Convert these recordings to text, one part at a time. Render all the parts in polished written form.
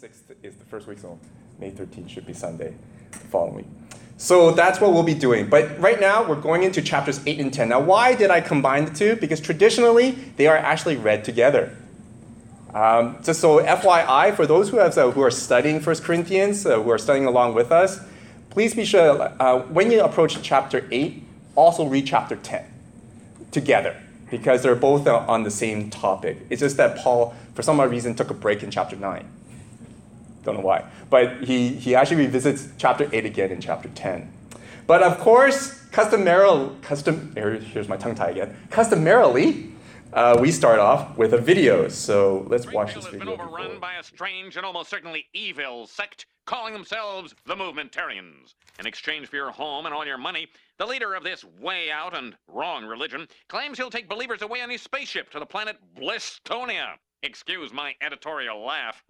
6th is the first week, so May 13th should be Sunday the following week. So that's what we'll be doing. But right now, we're going into chapters 8 and 10. Now, why did I combine the two? Because traditionally, they are actually read together. Just so FYI, for those who are studying First Corinthians, who are studying along with us, please be sure, when you approach chapter 8, also read chapter 10 together, because they're both on the same topic. It's just that Paul, for some odd reason, took a break in chapter 9. Don't know why. But he actually revisits chapter 8 again in chapter 10. But of course, customarily, we start off with a video. So let's watch this video. Springfield has been overrun by a strange and almost certainly evil sect calling themselves the Movementarians. In exchange for your home and all your money, the leader of this way out and wrong religion claims he'll take believers away on his spaceship to the planet Blistonia. Excuse my editorial laugh.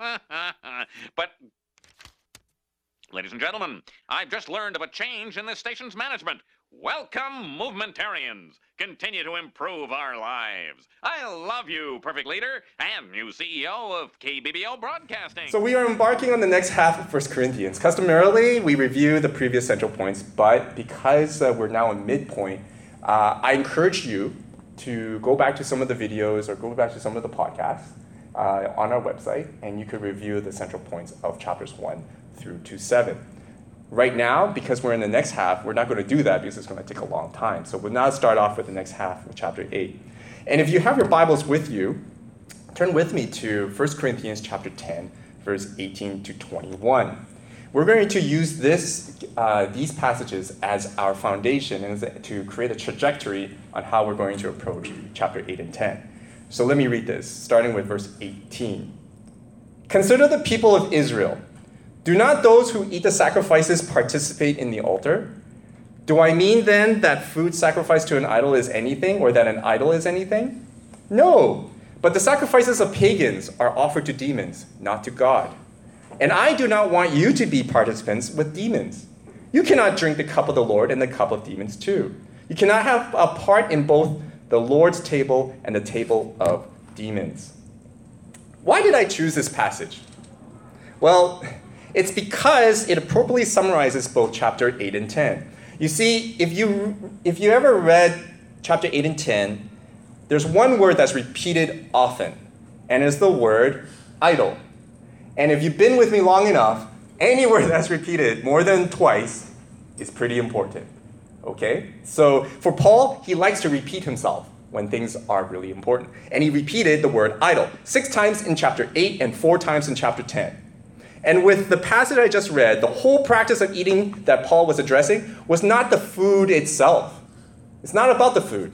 But, ladies and gentlemen, I've just learned of a change in this station's management. Welcome, Movementarians. Continue to improve our lives. I love you, Perfect Leader, and new CEO of KBBO Broadcasting. So we are embarking on the next half of First Corinthians. Customarily, we review the previous central points, but because we're now in midpoint, I encourage you to go back to some of the videos or go back to some of the podcasts on our website, and you could review the central points of chapters 1 through to 7. Right now, because we're in the next half, we're not going to do that because it's going to take a long time. So we'll now start off with the next half of chapter 8. And if you have your Bibles with you, turn with me to 1 Corinthians chapter 10, verse 18 to 21. We're going to use these passages as our foundation and to create a trajectory on how we're going to approach chapter 8 and 10. So let me read this, starting with verse 18. Consider the people of Israel. Do not those who eat the sacrifices participate in the altar? Do I mean then that food sacrificed to an idol is anything, or that an idol is anything? No, but the sacrifices of pagans are offered to demons, not to God. And I do not want you to be participants with demons. You cannot drink the cup of the Lord and the cup of demons too. You cannot have a part in both the Lord's table and the table of demons. Why did I choose this passage? Well, it's because it appropriately summarizes both chapter 8 and 10. You see, if you ever read chapter 8 and 10, there's one word that's repeated often, and it's the word idol. And if you've been with me long enough, any word that's repeated more than twice is pretty important, okay? So for Paul, he likes to repeat himself when things are really important. And he repeated the word idol 6 times in chapter 8 and 4 times in chapter 10. And with the passage I just read, the whole practice of eating that Paul was addressing was not the food itself. It's not about the food.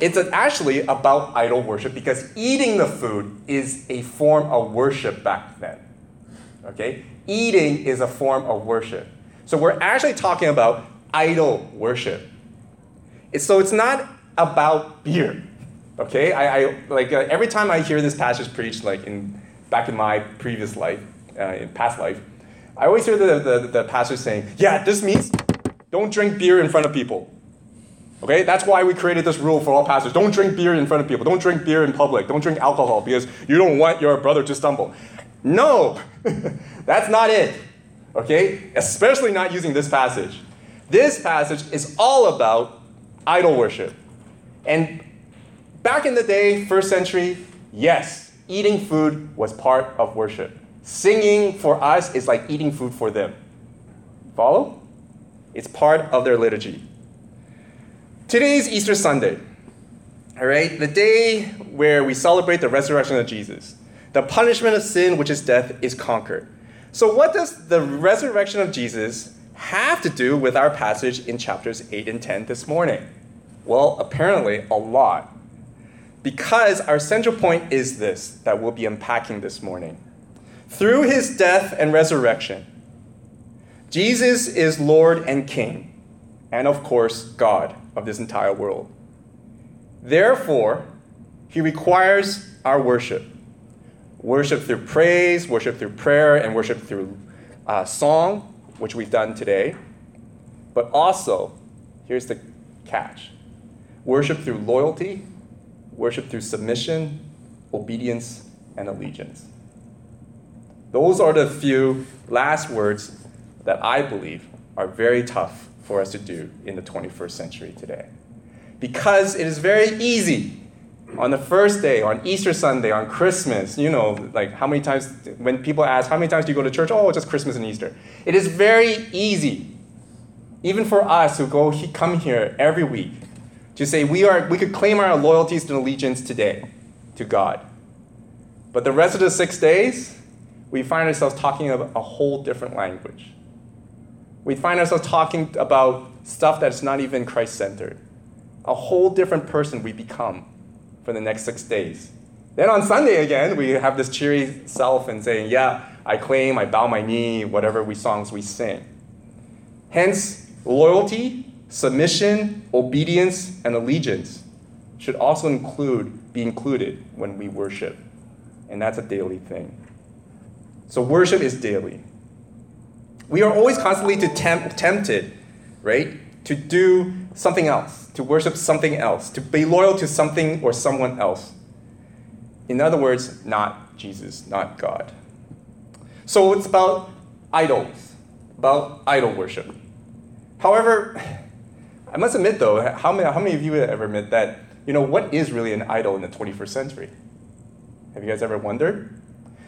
It's actually about idol worship, because eating the food is a form of worship back then. Okay? Eating is a form of worship. So we're actually talking about idol worship. It's not about beer. Okay? I every time I hear this passage preached, back in my previous life, in past life, I always hear the pastor saying, yeah, this means don't drink beer in front of people. Okay, that's why we created this rule for all pastors. Don't drink beer in front of people. Don't drink beer in public. Don't drink alcohol because you don't want your brother to stumble. No, that's not it. Okay, especially not using this passage. This passage is all about idol worship. And back in the day, first century, yes, eating food was part of worship. Singing for us is like eating food for them. Follow? It's part of their liturgy. Today is Easter Sunday, all right? The day where we celebrate the resurrection of Jesus. The punishment of sin, which is death, is conquered. So what does the resurrection of Jesus have to do with our passage in chapters 8 and 10 this morning? Well, apparently a lot. Because our central point is this, that we'll be unpacking this morning. Through his death and resurrection, Jesus is Lord and King, and of course, God of this entire world. Therefore, he requires our worship. Worship through praise, worship through prayer, and worship through song, which we've done today. But also, here's the catch. Worship through loyalty, worship through submission, obedience, and allegiance. Those are the few last words that I believe are very tough for us to do in the 21st century today. Because it is very easy on the first day, on Easter Sunday, on Christmas, you know, like how many times, when people ask, how many times do you go to church? Oh, just Christmas and Easter. It is very easy, even for us who come here every week, to say we could claim our loyalties and allegiance today to God. But the rest of the 6 days, we find ourselves talking about a whole different language. We find ourselves talking about stuff that's not even Christ-centered. A whole different person we become for the next 6 days. Then on Sunday again, we have this cheery self and saying, yeah, I claim, I bow my knee, whatever songs we sing. Hence, loyalty, submission, obedience, and allegiance should also be included when we worship. And that's a daily thing. So worship is daily. We are always constantly tempted, right, to do something else, to worship something else, to be loyal to something or someone else. In other words, not Jesus, not God. So it's about idols, about idol worship. However, I must admit though, how many of you have ever admit that, you know, what is really an idol in the 21st century? Have you guys ever wondered?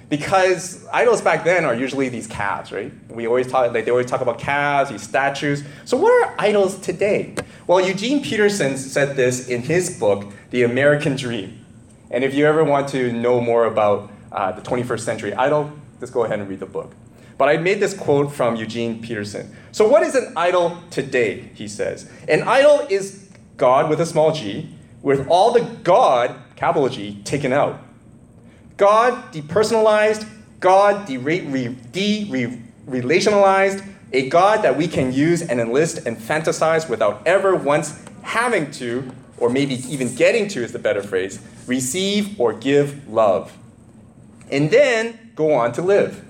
Because idols back then are usually these calves, right? They always talk about calves, these statues. So what are idols today? Well, Eugene Peterson said this in his book, The American Dream. And if you ever want to know more about the 21st century idol, just go ahead and read the book. But I made this quote from Eugene Peterson. So what is an idol today, he says? An idol is God with a small g, with all the God, capital G, taken out. God depersonalized, God de-relationalized, a God that we can use and enlist and fantasize without ever once having to, or maybe even getting to is the better phrase, receive or give love. And then go on to live.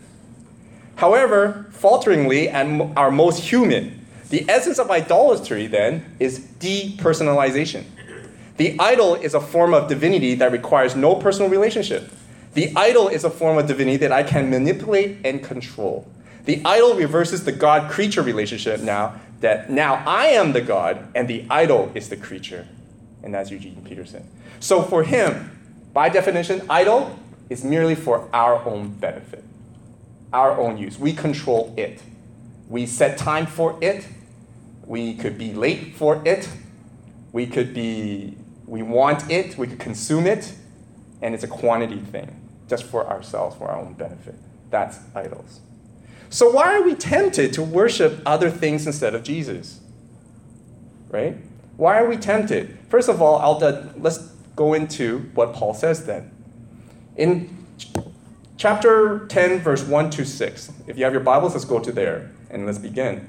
However, falteringly and our most human, the essence of idolatry then is depersonalization. The idol is a form of divinity that requires no personal relationship. The idol is a form of divinity that I can manipulate and control. The idol reverses the God-creature relationship now, that now I am the God and the idol is the creature. And that's Eugene Peterson. So for him, by definition, idol is merely for our own benefit, our own use. We control it. We set time for it. We could be late for it. We want it, we could consume it, and it's a quantity thing, just for ourselves, for our own benefit. That's idols. So why are we tempted to worship other things instead of Jesus? Right? Why are we tempted? First of all, let's go into what Paul says then. In chapter 10, verse 1 to 6, if you have your Bibles, let's go to there, and let's begin.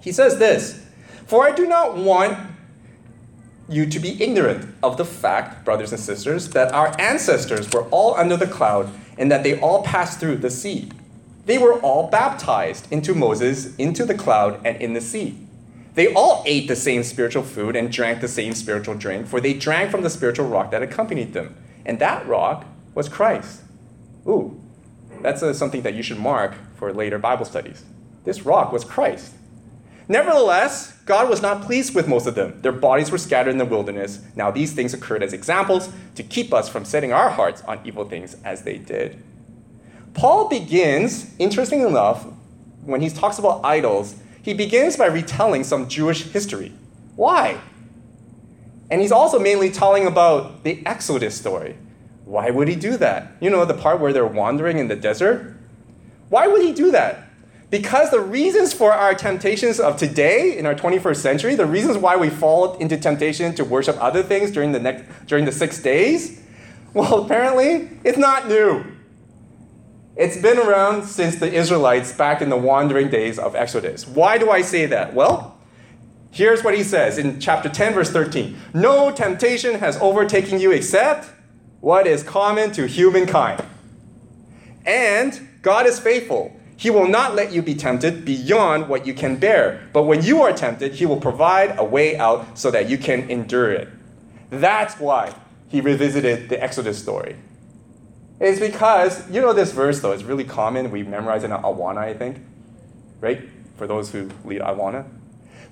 He says this, "For I do not want you to be ignorant of the fact, brothers and sisters, that our ancestors were all under the cloud and that they all passed through the sea. They were all baptized into Moses, into the cloud, and in the sea. They all ate the same spiritual food and drank the same spiritual drink, for they drank from the spiritual rock that accompanied them. And that rock was Christ." Ooh, that's something that you should mark for later Bible studies. This rock was Christ. "Nevertheless, God was not pleased with most of them. Their bodies were scattered in the wilderness. Now these things occurred as examples to keep us from setting our hearts on evil things as they did." Paul begins, interestingly enough, when he talks about idols, he begins by retelling some Jewish history. Why? And he's also mainly telling about the Exodus story. Why would he do that? You know, the part where they're wandering in the desert? Why would he do that? Because the reasons for our temptations of today in our 21st century, the reasons why we fall into temptation to worship other things during the 6 days, well, apparently, it's not new. It's been around since the Israelites back in the wandering days of Exodus. Why do I say that? Well, here's what he says in chapter 10, verse 13. "No temptation has overtaken you except what is common to humankind. And God is faithful. He will not let you be tempted beyond what you can bear. But when you are tempted, he will provide a way out so that you can endure it." That's why he revisited the Exodus story. is because, you know this verse though, it's really common. We memorize it in Awana, I think, right? For those who lead Awana.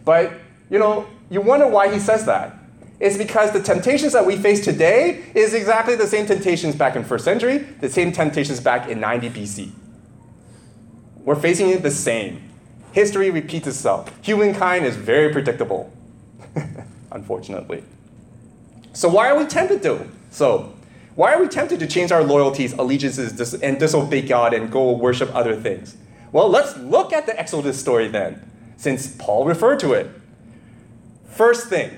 But, you know, you wonder why he says that. It's because the temptations that we face today is exactly the same temptations back in 1st century, the same temptations back in 90 BC. We're facing it the same. History repeats itself. Humankind is very predictable, unfortunately. So why are we tempted to? So why are we tempted to change our loyalties, allegiances, and disobey God and go worship other things? Well, let's look at the Exodus story then, since Paul referred to it. First thing,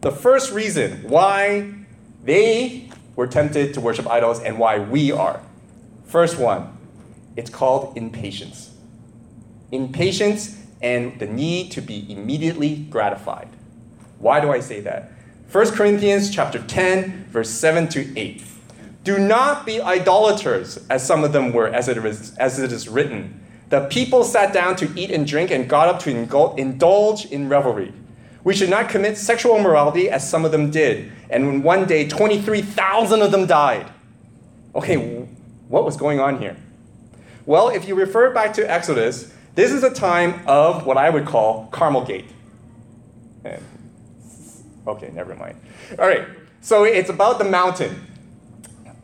the first reason why they were tempted to worship idols and why we are. First one, it's called impatience. Impatience and the need to be immediately gratified. Why do I say that? 1 Corinthians chapter 10, verse 7 to 8. Do not be idolaters, as some of them were, as it is written. The people sat down to eat and drink and got up to indulge in revelry. We should not commit sexual immorality, as some of them did. And in one day, 23,000 of them died. Okay, what was going on here? Well, if you refer back to Exodus, this is a time of what I would call Carmelgate. Okay, never mind. All right, so it's about the mountain.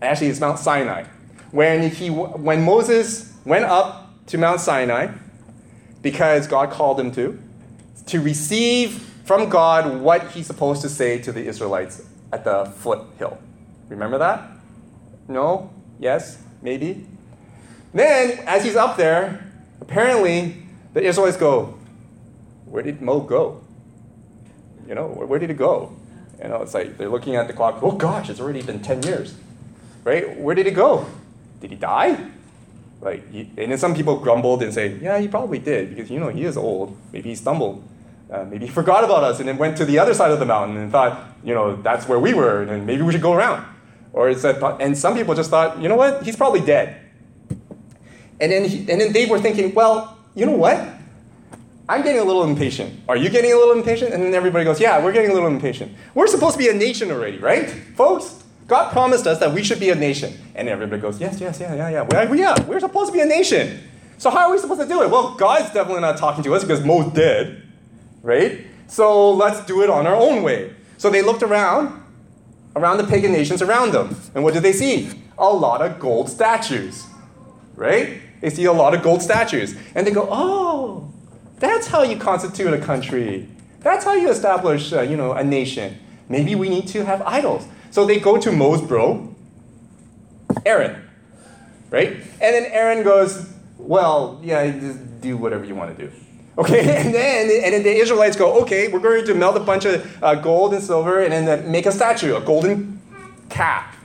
Actually, it's Mount Sinai. When Moses went up to Mount Sinai, because God called him to receive from God what he's supposed to say to the Israelites at the foothill. Remember that? No? Yes? Maybe? Then, as he's up there, apparently, the Israelites go, where did Mo go? You know, where did it go? You know, it's like they're looking at the clock. Oh, gosh, it's already been 10 years, right? Where did it go? Did he die? Like, and then some people grumbled and say, yeah, he probably did because, you know, he is old. Maybe he stumbled. Maybe he forgot about us and then went to the other side of the mountain and thought, you know, that's where we were and maybe we should go around. Or it said, and some people just thought, you know what? He's probably dead. And then they were thinking, well, you know what? I'm getting a little impatient. Are you getting a little impatient? And then everybody goes, yeah, we're getting a little impatient. We're supposed to be a nation already, right, folks? God promised us that we should be a nation. And everybody goes, yes, yeah. We're supposed to be a nation. So how are we supposed to do it? Well, God's definitely not talking to us because Mo's dead, right? So let's do it on our own way. So they looked around the pagan nations around them. And what did they see? A lot of gold statues, right? They see a lot of gold statues. And they go, oh, that's how you constitute a country. That's how you establish, a nation. Maybe we need to have idols. So they go to Mo's bro, Aaron, right? And then Aaron goes, well, yeah, just do whatever you want to do. Okay, and then the Israelites go, okay, we're going to melt a bunch of gold and silver and then make a statue, a golden calf.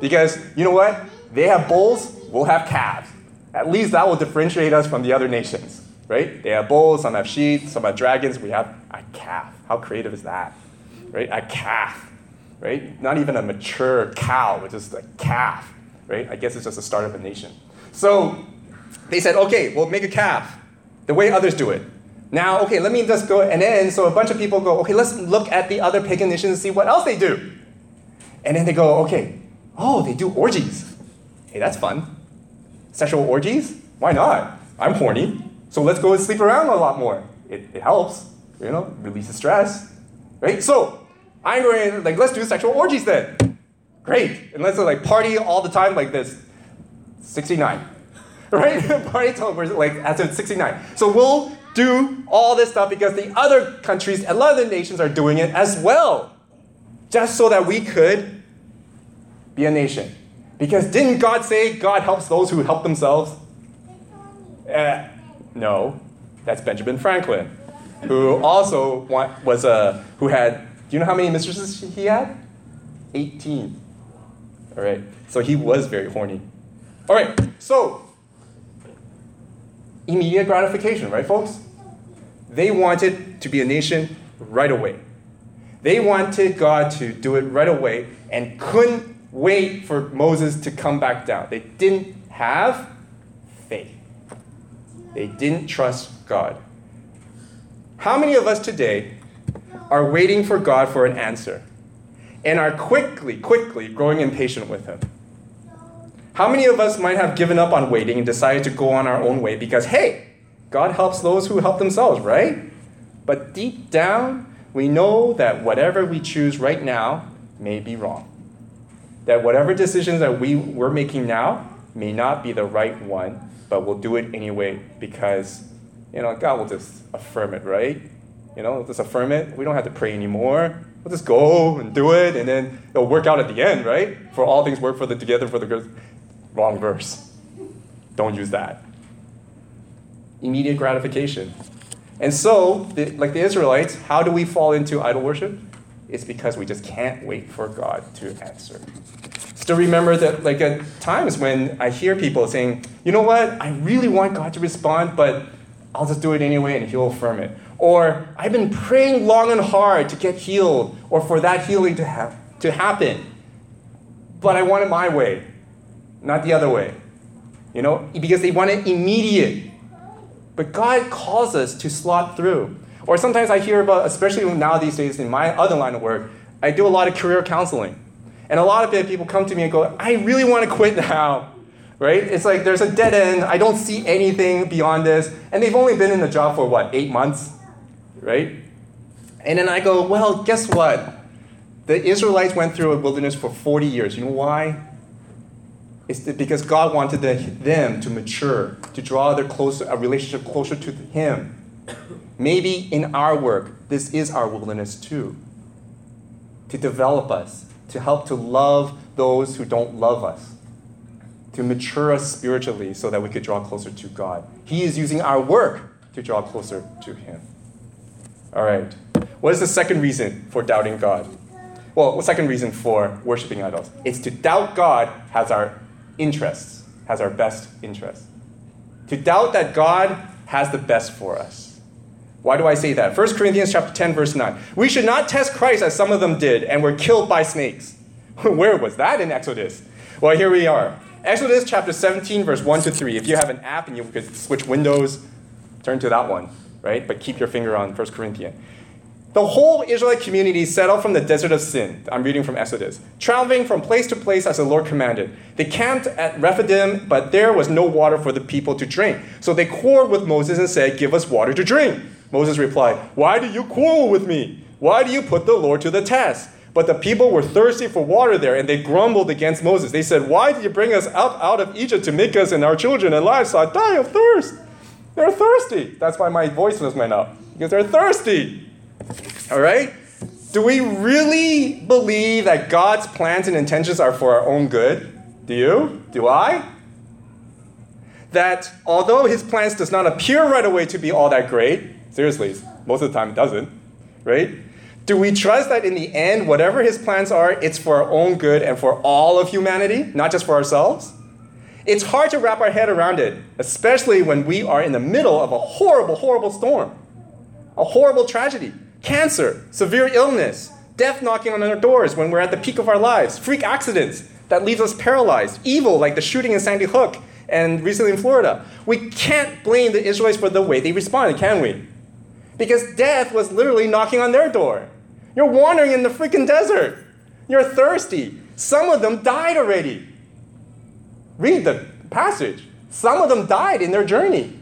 Because, you know what? They have bulls, we'll have calves. At least that will differentiate us from the other nations. Right? They have bulls, some have sheep, some have dragons. We have a calf. How creative is that? Right? A calf. Right? Not even a mature cow, it's just a calf. Right? I guess it's just the start of a nation. So they said, okay, we'll make a calf the way others do it. Now, okay, let me just go. And then, so a bunch of people go, okay, let's look at the other pagan nations and see what else they do. And then they go, okay, oh, they do orgies. Hey, that's fun. Sexual orgies? Why not? I'm horny. So let's go and sleep around a lot more. It helps, you know, releases stress, right? So I'm going to, let's do sexual orgies then. Great. And let's party all the time like this. 69, right? Party till we're as of 69. So we'll do all this stuff because the other countries and other nations are doing it as well, just so that we could be a nation. Because didn't God say God helps those who help themselves? No, that's Benjamin Franklin, who also who had, do you know how many mistresses he had? 18. All right, so he was very horny. All right, so immediate gratification, right, folks? They wanted to be a nation right away. They wanted God to do it right away and couldn't wait for Moses to come back down. They didn't have faith. They didn't trust God. How many of us today are waiting for God for an answer and are quickly growing impatient with him? How many of us might have given up on waiting and decided to go on our own way because, hey, God helps those who help themselves, right? But deep down, we know that whatever we choose right now may be wrong. That whatever decisions that we're making now may not be the right one, but we'll do it anyway because, God will just affirm it, right? Just affirm it. We don't have to pray anymore. We'll just go and do it, and then it'll work out at the end, right? For all things work together for the good. Wrong verse. Don't use that. Immediate gratification. And so, like the Israelites, how do we fall into idol worship? It's because we just can't wait for God to answer. Still remember that, like, at times when I hear people saying, you know what, I really want God to respond, but I'll just do it anyway and he'll affirm it. Or I've been praying long and hard to get healed or for that healing to happen. But I want it my way, not the other way. Because they want it immediate. But God calls us to slot through. Or sometimes I hear about, especially now these days in my other line of work, I do a lot of career counseling. And a lot of people come to me and go, I really want to quit now, right? It's like there's a dead end. I don't see anything beyond this. And they've only been in the job for, 8 months, right? And then I go, well, guess what? The Israelites went through a wilderness for 40 years. You know why? It's because God wanted them to mature, to draw a relationship closer to him. Maybe in our work, this is our wilderness too. To develop us, to help to love those who don't love us, to mature us spiritually so that we could draw closer to God. He is using our work to draw closer to him. All right. What is the second reason for doubting God? Well, the second reason for worshiping idols? It's to doubt God has our interests, has our best interests. To doubt that God has the best for us. Why do I say that? 1 Corinthians chapter 10, verse 9. We should not test Christ as some of them did and were killed by snakes. Where was that in Exodus? Well, here we are. Exodus chapter 17, verse 1-3. If you have an app and you could switch windows, turn to that one, right? But keep your finger on 1 Corinthians. The whole Israelite community set out from the desert of Sin. I'm reading from Exodus. Traveling from place to place as the Lord commanded. They camped at Rephidim, but there was no water for the people to drink. So they quarreled with Moses and said, give us water to drink. Moses replied, why do you quarrel with me? Why do you put the Lord to the test? But the people were thirsty for water there, and they grumbled against Moses. They said, why did you bring us up out of Egypt to make us and our children and livestock die of thirst? They're thirsty. That's why my voice went up. Because they're thirsty. All right? Do we really believe that God's plans and intentions are for our own good? Do you? Do I? That although his plans does not appear right away to be all that great, seriously, most of the time it doesn't, right? Do we trust that in the end, whatever his plans are, it's for our own good and for all of humanity, not just for ourselves? It's hard to wrap our head around it, especially when we are in the middle of a horrible, horrible storm. A horrible tragedy, cancer, severe illness, death knocking on our doors when we're at the peak of our lives, freak accidents that leaves us paralyzed, evil like the shooting in Sandy Hook and recently in Florida. We can't blame the Israelites for the way they responded, can we? Because death was literally knocking on their door. You're wandering in the freaking desert. You're thirsty. Some of them died already. Read the passage. Some of them died in their journey.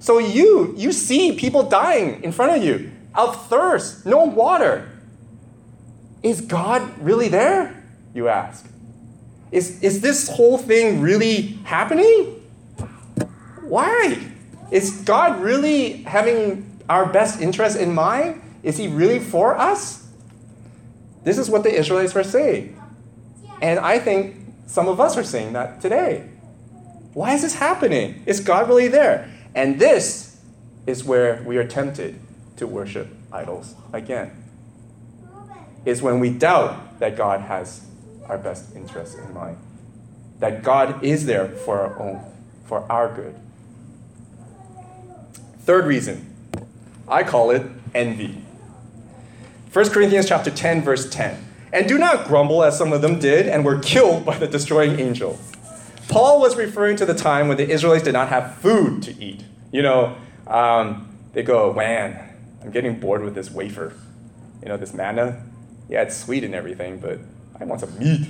So you see people dying in front of you of thirst, no water. Is God really there, you ask? Is this whole thing really happening? Why? Is God really having our best interest in mind? Is he really for us? This is what the Israelites were saying. And I think some of us are saying that today. Why is this happening? Is God really there? And this is where we are tempted to worship idols again. Is when we doubt that God has our best interests in mind. That God is there for our good. Third reason, I call it envy. 1 Corinthians chapter 10, verse 10. And do not grumble as some of them did and were killed by the destroying angel. Paul was referring to the time when the Israelites did not have food to eat. They go, man, I'm getting bored with this wafer. This manna. Yeah, it's sweet and everything, but I want some meat,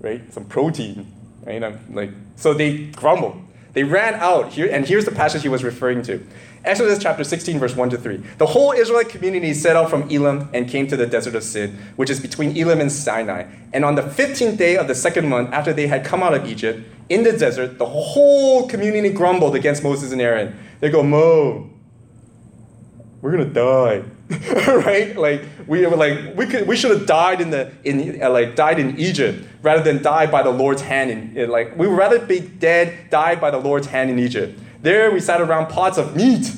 right? Some protein. right? So they grumbled. They ran out. Here, and here's the passage he was referring to. Exodus chapter 16, verse 1-3. The whole Israelite community set out from Elim and came to the desert of Sin, which is between Elim and Sinai. And on the 15th day of the second month, after they had come out of Egypt, in the desert, the whole community grumbled against Moses and Aaron. They go, Mo, we're going to die, right? We should have died in Egypt rather than die by the Lord's hand. We would rather be dead, die by the Lord's hand in Egypt. There we sat around pots of meat,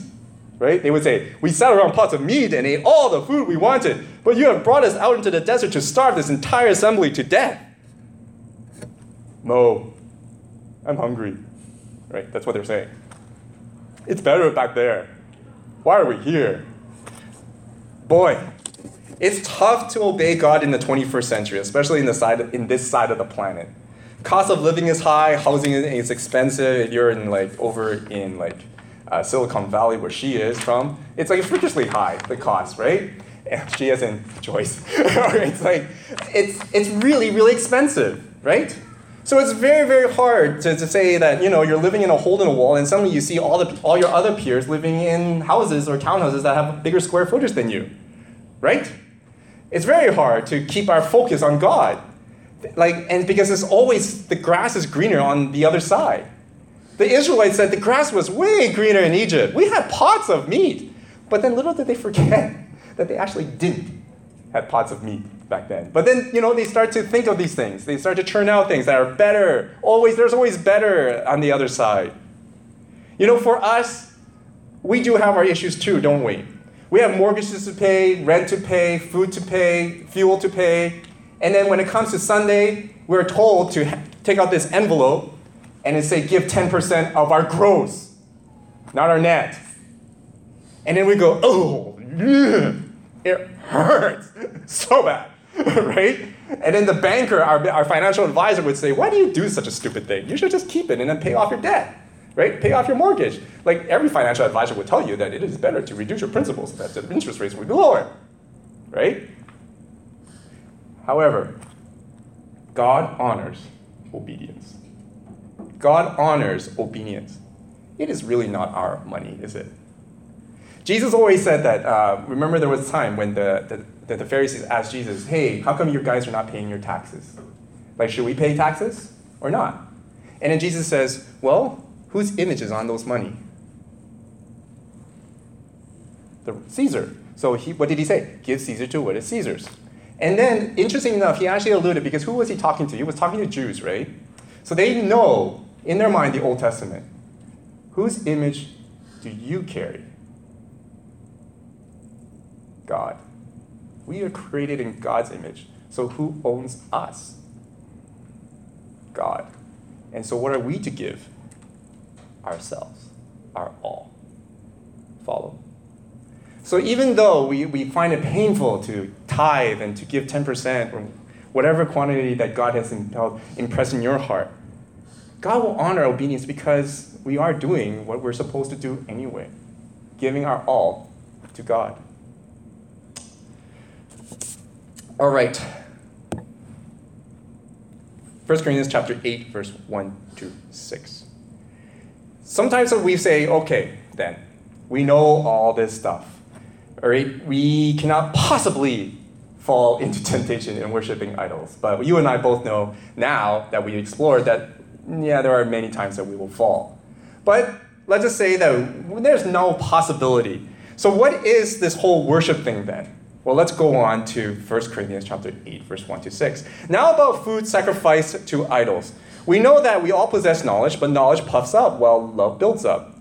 right? They would say, we sat around pots of meat and ate all the food we wanted, but you have brought us out into the desert to starve this entire assembly to death. Mo, I'm hungry, right? That's what they're saying. It's better back there. Why are we here? Boy, it's tough to obey God in the 21st century, especially in this side of the planet. Cost of living is high, housing is expensive. If you're over in Silicon Valley, where she is from, it's freakishly high, the cost, right? She as in Joyce. It's really, really expensive, right? So it's very, very hard to say that, you're living in a hole in a wall and suddenly you see all your other peers living in houses or townhouses that have bigger square footage than you, right? It's very hard to keep our focus on God. And because it's always, the grass is greener on the other side. The Israelites said the grass was way greener in Egypt. We had pots of meat. But then little did they forget that they actually didn't have pots of meat back then. But then, they start to think of these things. They start to churn out things that are better. There's always better on the other side. For us, we do have our issues too, don't we? We have mortgages to pay, rent to pay, food to pay, fuel to pay. And then when it comes to Sunday, we're told to take out this envelope and it say, give 10% of our gross, not our net. And then we go, oh, yeah. It hurts so bad, right? And then the banker, our financial advisor would say, why do you do such a stupid thing? You should just keep it and then pay off your debt, right? Pay off your mortgage. Every financial advisor would tell you that it is better to reduce your principal so that the interest rates will be lower, right? However, God honors obedience. God honors obedience. It is really not our money, is it? Jesus always said that, remember there was a time when the Pharisees asked Jesus, hey, how come you guys are not paying your taxes? Should we pay taxes or not? And then Jesus says, well, whose image is on those money? Caesar. So what did he say? Give Caesar to what is Caesar's. And then, interesting enough, he actually alluded, because who was he talking to? He was talking to Jews, right? So they know, in their mind, the Old Testament. Whose image do you carry? God. We are created in God's image. So who owns us? God. And so what are we to give? Ourselves. Our all. Follow. So even though we find it painful to tithe and to give 10% or whatever quantity that God has impressed in your heart, God will honor obedience because we are doing what we're supposed to do anyway, giving our all to God. All right. 1 Corinthians chapter 8, verse 1-6. Sometimes we say, okay, then, we know all this stuff. All right, we cannot possibly fall into temptation in worshiping idols. But you and I both know now that we explored that, there are many times that we will fall. But let's just say that there's no possibility. So what is this whole worship thing then? Well, let's go on to 1 Corinthians chapter 8, verse 1-6. Now about food sacrificed to idols. We know that we all possess knowledge, but knowledge puffs up while love builds up.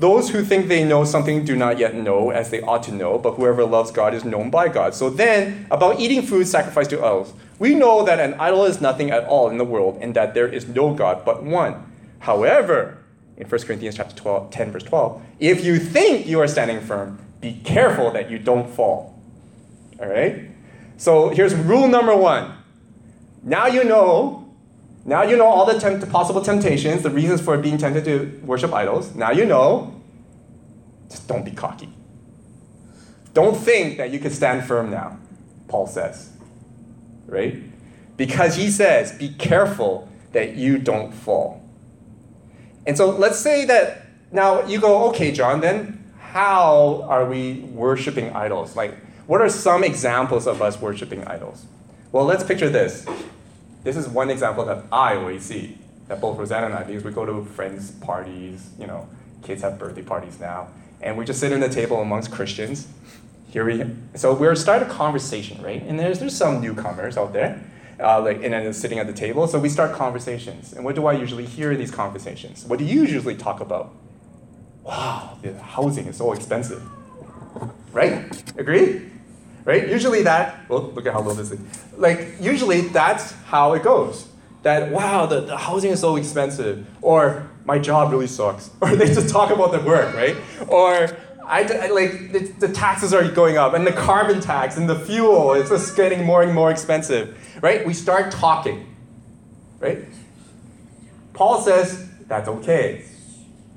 Those who think they know something do not yet know as they ought to know, but whoever loves God is known by God. So then, about eating food sacrificed to idols, we know that an idol is nothing at all in the world, and that there is no God but one. However, in 1 Corinthians chapter 10, verse 12, if you think you are standing firm, be careful that you don't fall. All right? So here's rule number one. Now you know all the possible temptations, the reasons for being tempted to worship idols. Now you know. Just don't be cocky. Don't think that you can stand firm now, Paul says. Right? Because he says, be careful that you don't fall. And so let's say that now you go, okay, John, then how are we worshiping idols? Like, what are some examples of us worshiping idols? Well, let's picture this. This is one example that I always see, that both Rosanna and I, because we go to friends' parties, you know, kids have birthday parties now, and we just sit at the table amongst Christians. So we're starting a conversation, right? And there's some newcomers out there, and then sitting at the table. So we start conversations. And what do I usually hear in these conversations? What do you usually talk about? Wow, the housing is so expensive. Right? Agree? Right? Usually look at how low this is. Usually that's how it goes. That, wow, the housing is so expensive. Or, my job really sucks. Or they just talk about their work, right? Or, the taxes are going up, and the carbon tax, and the fuel, it's just getting more and more expensive, right? We start talking, right? Paul says, that's okay.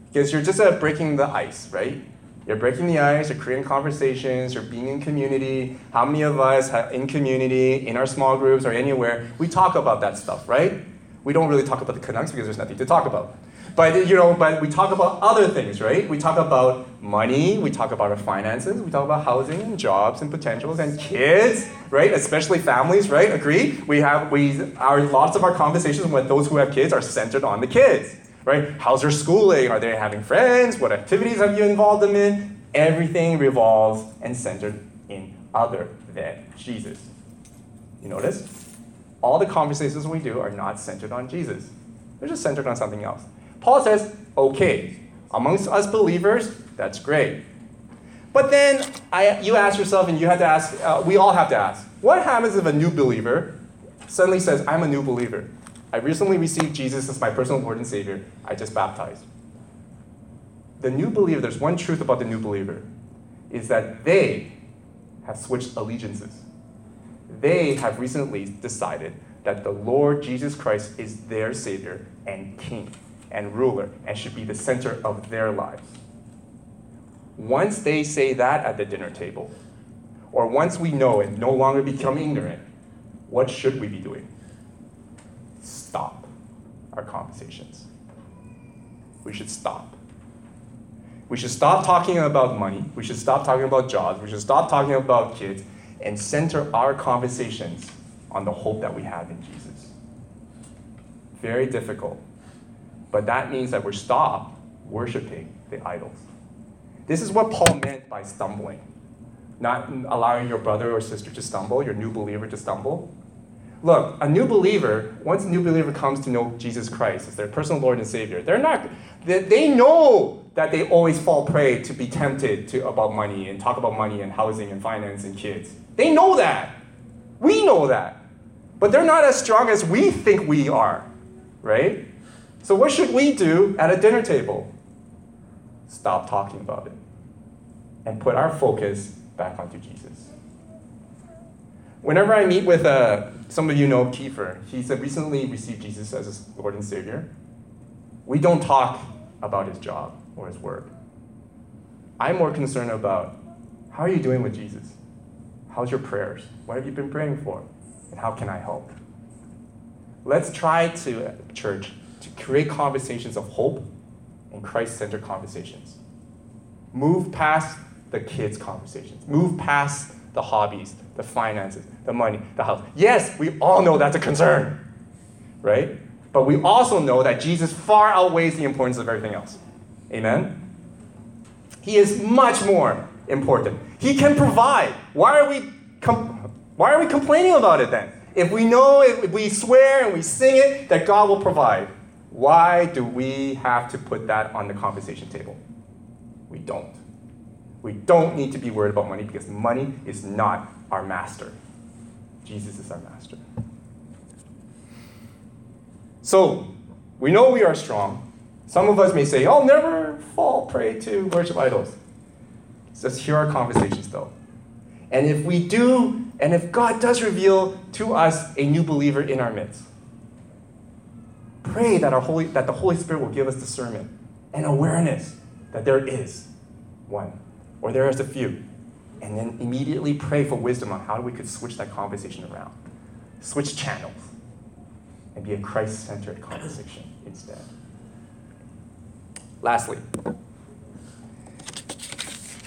Because you're just breaking the ice, right? You're breaking the ice, you're creating conversations, you're being in community. How many of us in community, in our small groups, or anywhere, we talk about that stuff, right? We don't really talk about the Canucks because there's nothing to talk about. But we talk about other things, right? We talk about money, we talk about our finances, we talk about housing and jobs and potentials and kids, right? Especially families, right? Agree? Lots of our conversations with those who have kids are centered on the kids, right? How's their schooling? Are they having friends? What activities have you involved them in? Everything revolves and centered in other than Jesus. You notice? All the conversations we do are not centered on Jesus. They're just centered on something else. Paul says, okay, amongst us believers, that's great. But then you ask yourself, and you have to ask, we all have to ask, what happens if a new believer suddenly says, I'm a new believer. I recently received Jesus as my personal Lord and Savior. I just baptized. The new believer, there's one truth about the new believer, is that they have switched allegiances. They have recently decided that the Lord Jesus Christ is their Savior and King and ruler, and should be the center of their lives. Once they say that at the dinner table, or once we know and no longer become ignorant, what should we be doing? Stop our conversations. We should stop. We should stop talking about money. We should stop talking about jobs. We should stop talking about kids, and center our conversations on the hope that we have in Jesus. Very difficult. But that means that we're stopped worshiping the idols. This is what Paul meant by stumbling. Not allowing your brother or sister to stumble, your new believer to stumble. Look, a new believer, once a new believer comes to know Jesus Christ as their personal Lord and Savior, they know that they always fall prey to be tempted to about money and talk about money and housing and finance and kids. They know that. We know that. But they're not as strong as we think we are, right? So what should we do at a dinner table? Stop talking about it and put our focus back onto Jesus. Whenever I meet with, some of you know Kiefer, he's recently received Jesus as his Lord and Savior. We don't talk about his job or his work. I'm more concerned about, how are you doing with Jesus? How's your prayers? What have you been praying for? And how can I help? Let's try to, church, to create conversations of hope and Christ-centered conversations. Move past the kids' conversations. Move past the hobbies, the finances, the money, the house. Yes, we all know that's a concern, right? But we also know that Jesus far outweighs the importance of everything else. Amen? He is much more important. He can provide. Why are we complaining about it then? If we know, if we swear and we sing it, that God will provide. Why do we have to put that on the conversation table? We don't. We don't need to be worried about money because money is not our master. Jesus is our master. So, we know we are strong. Some of us may say, I'll never fall prey to worship idols. Let's hear our conversations though. And if we do, and if God does reveal to us a new believer in our midst, pray that the Holy Spirit will give us discernment and awareness that there is one, or there is a few. And then immediately pray for wisdom on how we could switch that conversation around. Switch channels. and be a Christ-centered conversation instead. Lastly,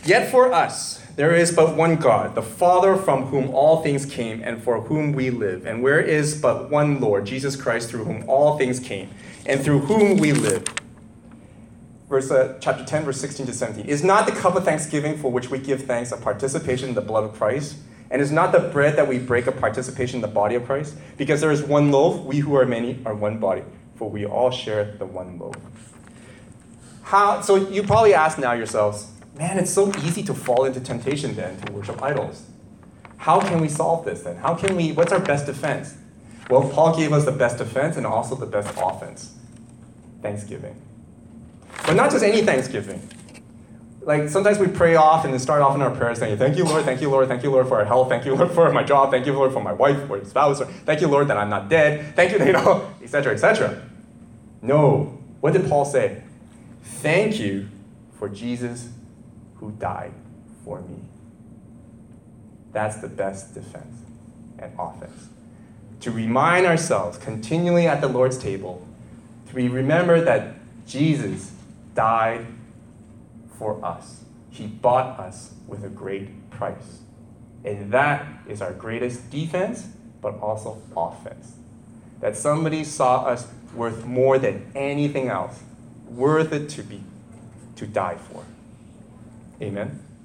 yet for us there is but one God, the Father, from whom all things came and for whom we live. And there is but one Lord, Jesus Christ, through whom all things came and through whom we live. Verse, chapter 10, verse 16 to 17. Is not the cup of thanksgiving for which we give thanks a participation in the blood of Christ? And is not the bread that we break a participation in the body of Christ? Because there is one loaf, we who are many are one body, for we all share the one loaf. So you probably ask now yourselves, man, it's so easy to fall into temptation then to worship idols. How can we solve this then? What's our best defense? Well, Paul gave us the best defense and also the best offense. Thanksgiving. But not just any thanksgiving. Like sometimes we pray off and then start off in our prayers saying, thank you, Lord, thank you, Lord, thank you, Lord, for our health, thank you, Lord, for my job, thank you, Lord, for my wife or spouse, or thank you, Lord, that I'm not dead, thank you, et cetera, et cetera. No. What did Paul say? Thank you for Jesus who died for me. That's the best defense and offense. To remind ourselves continually at the Lord's table, to remember that Jesus died for us. He bought us with a great price. And that is our greatest defense, but also offense. That somebody saw us worth more than anything else, worth it to die for. Amen.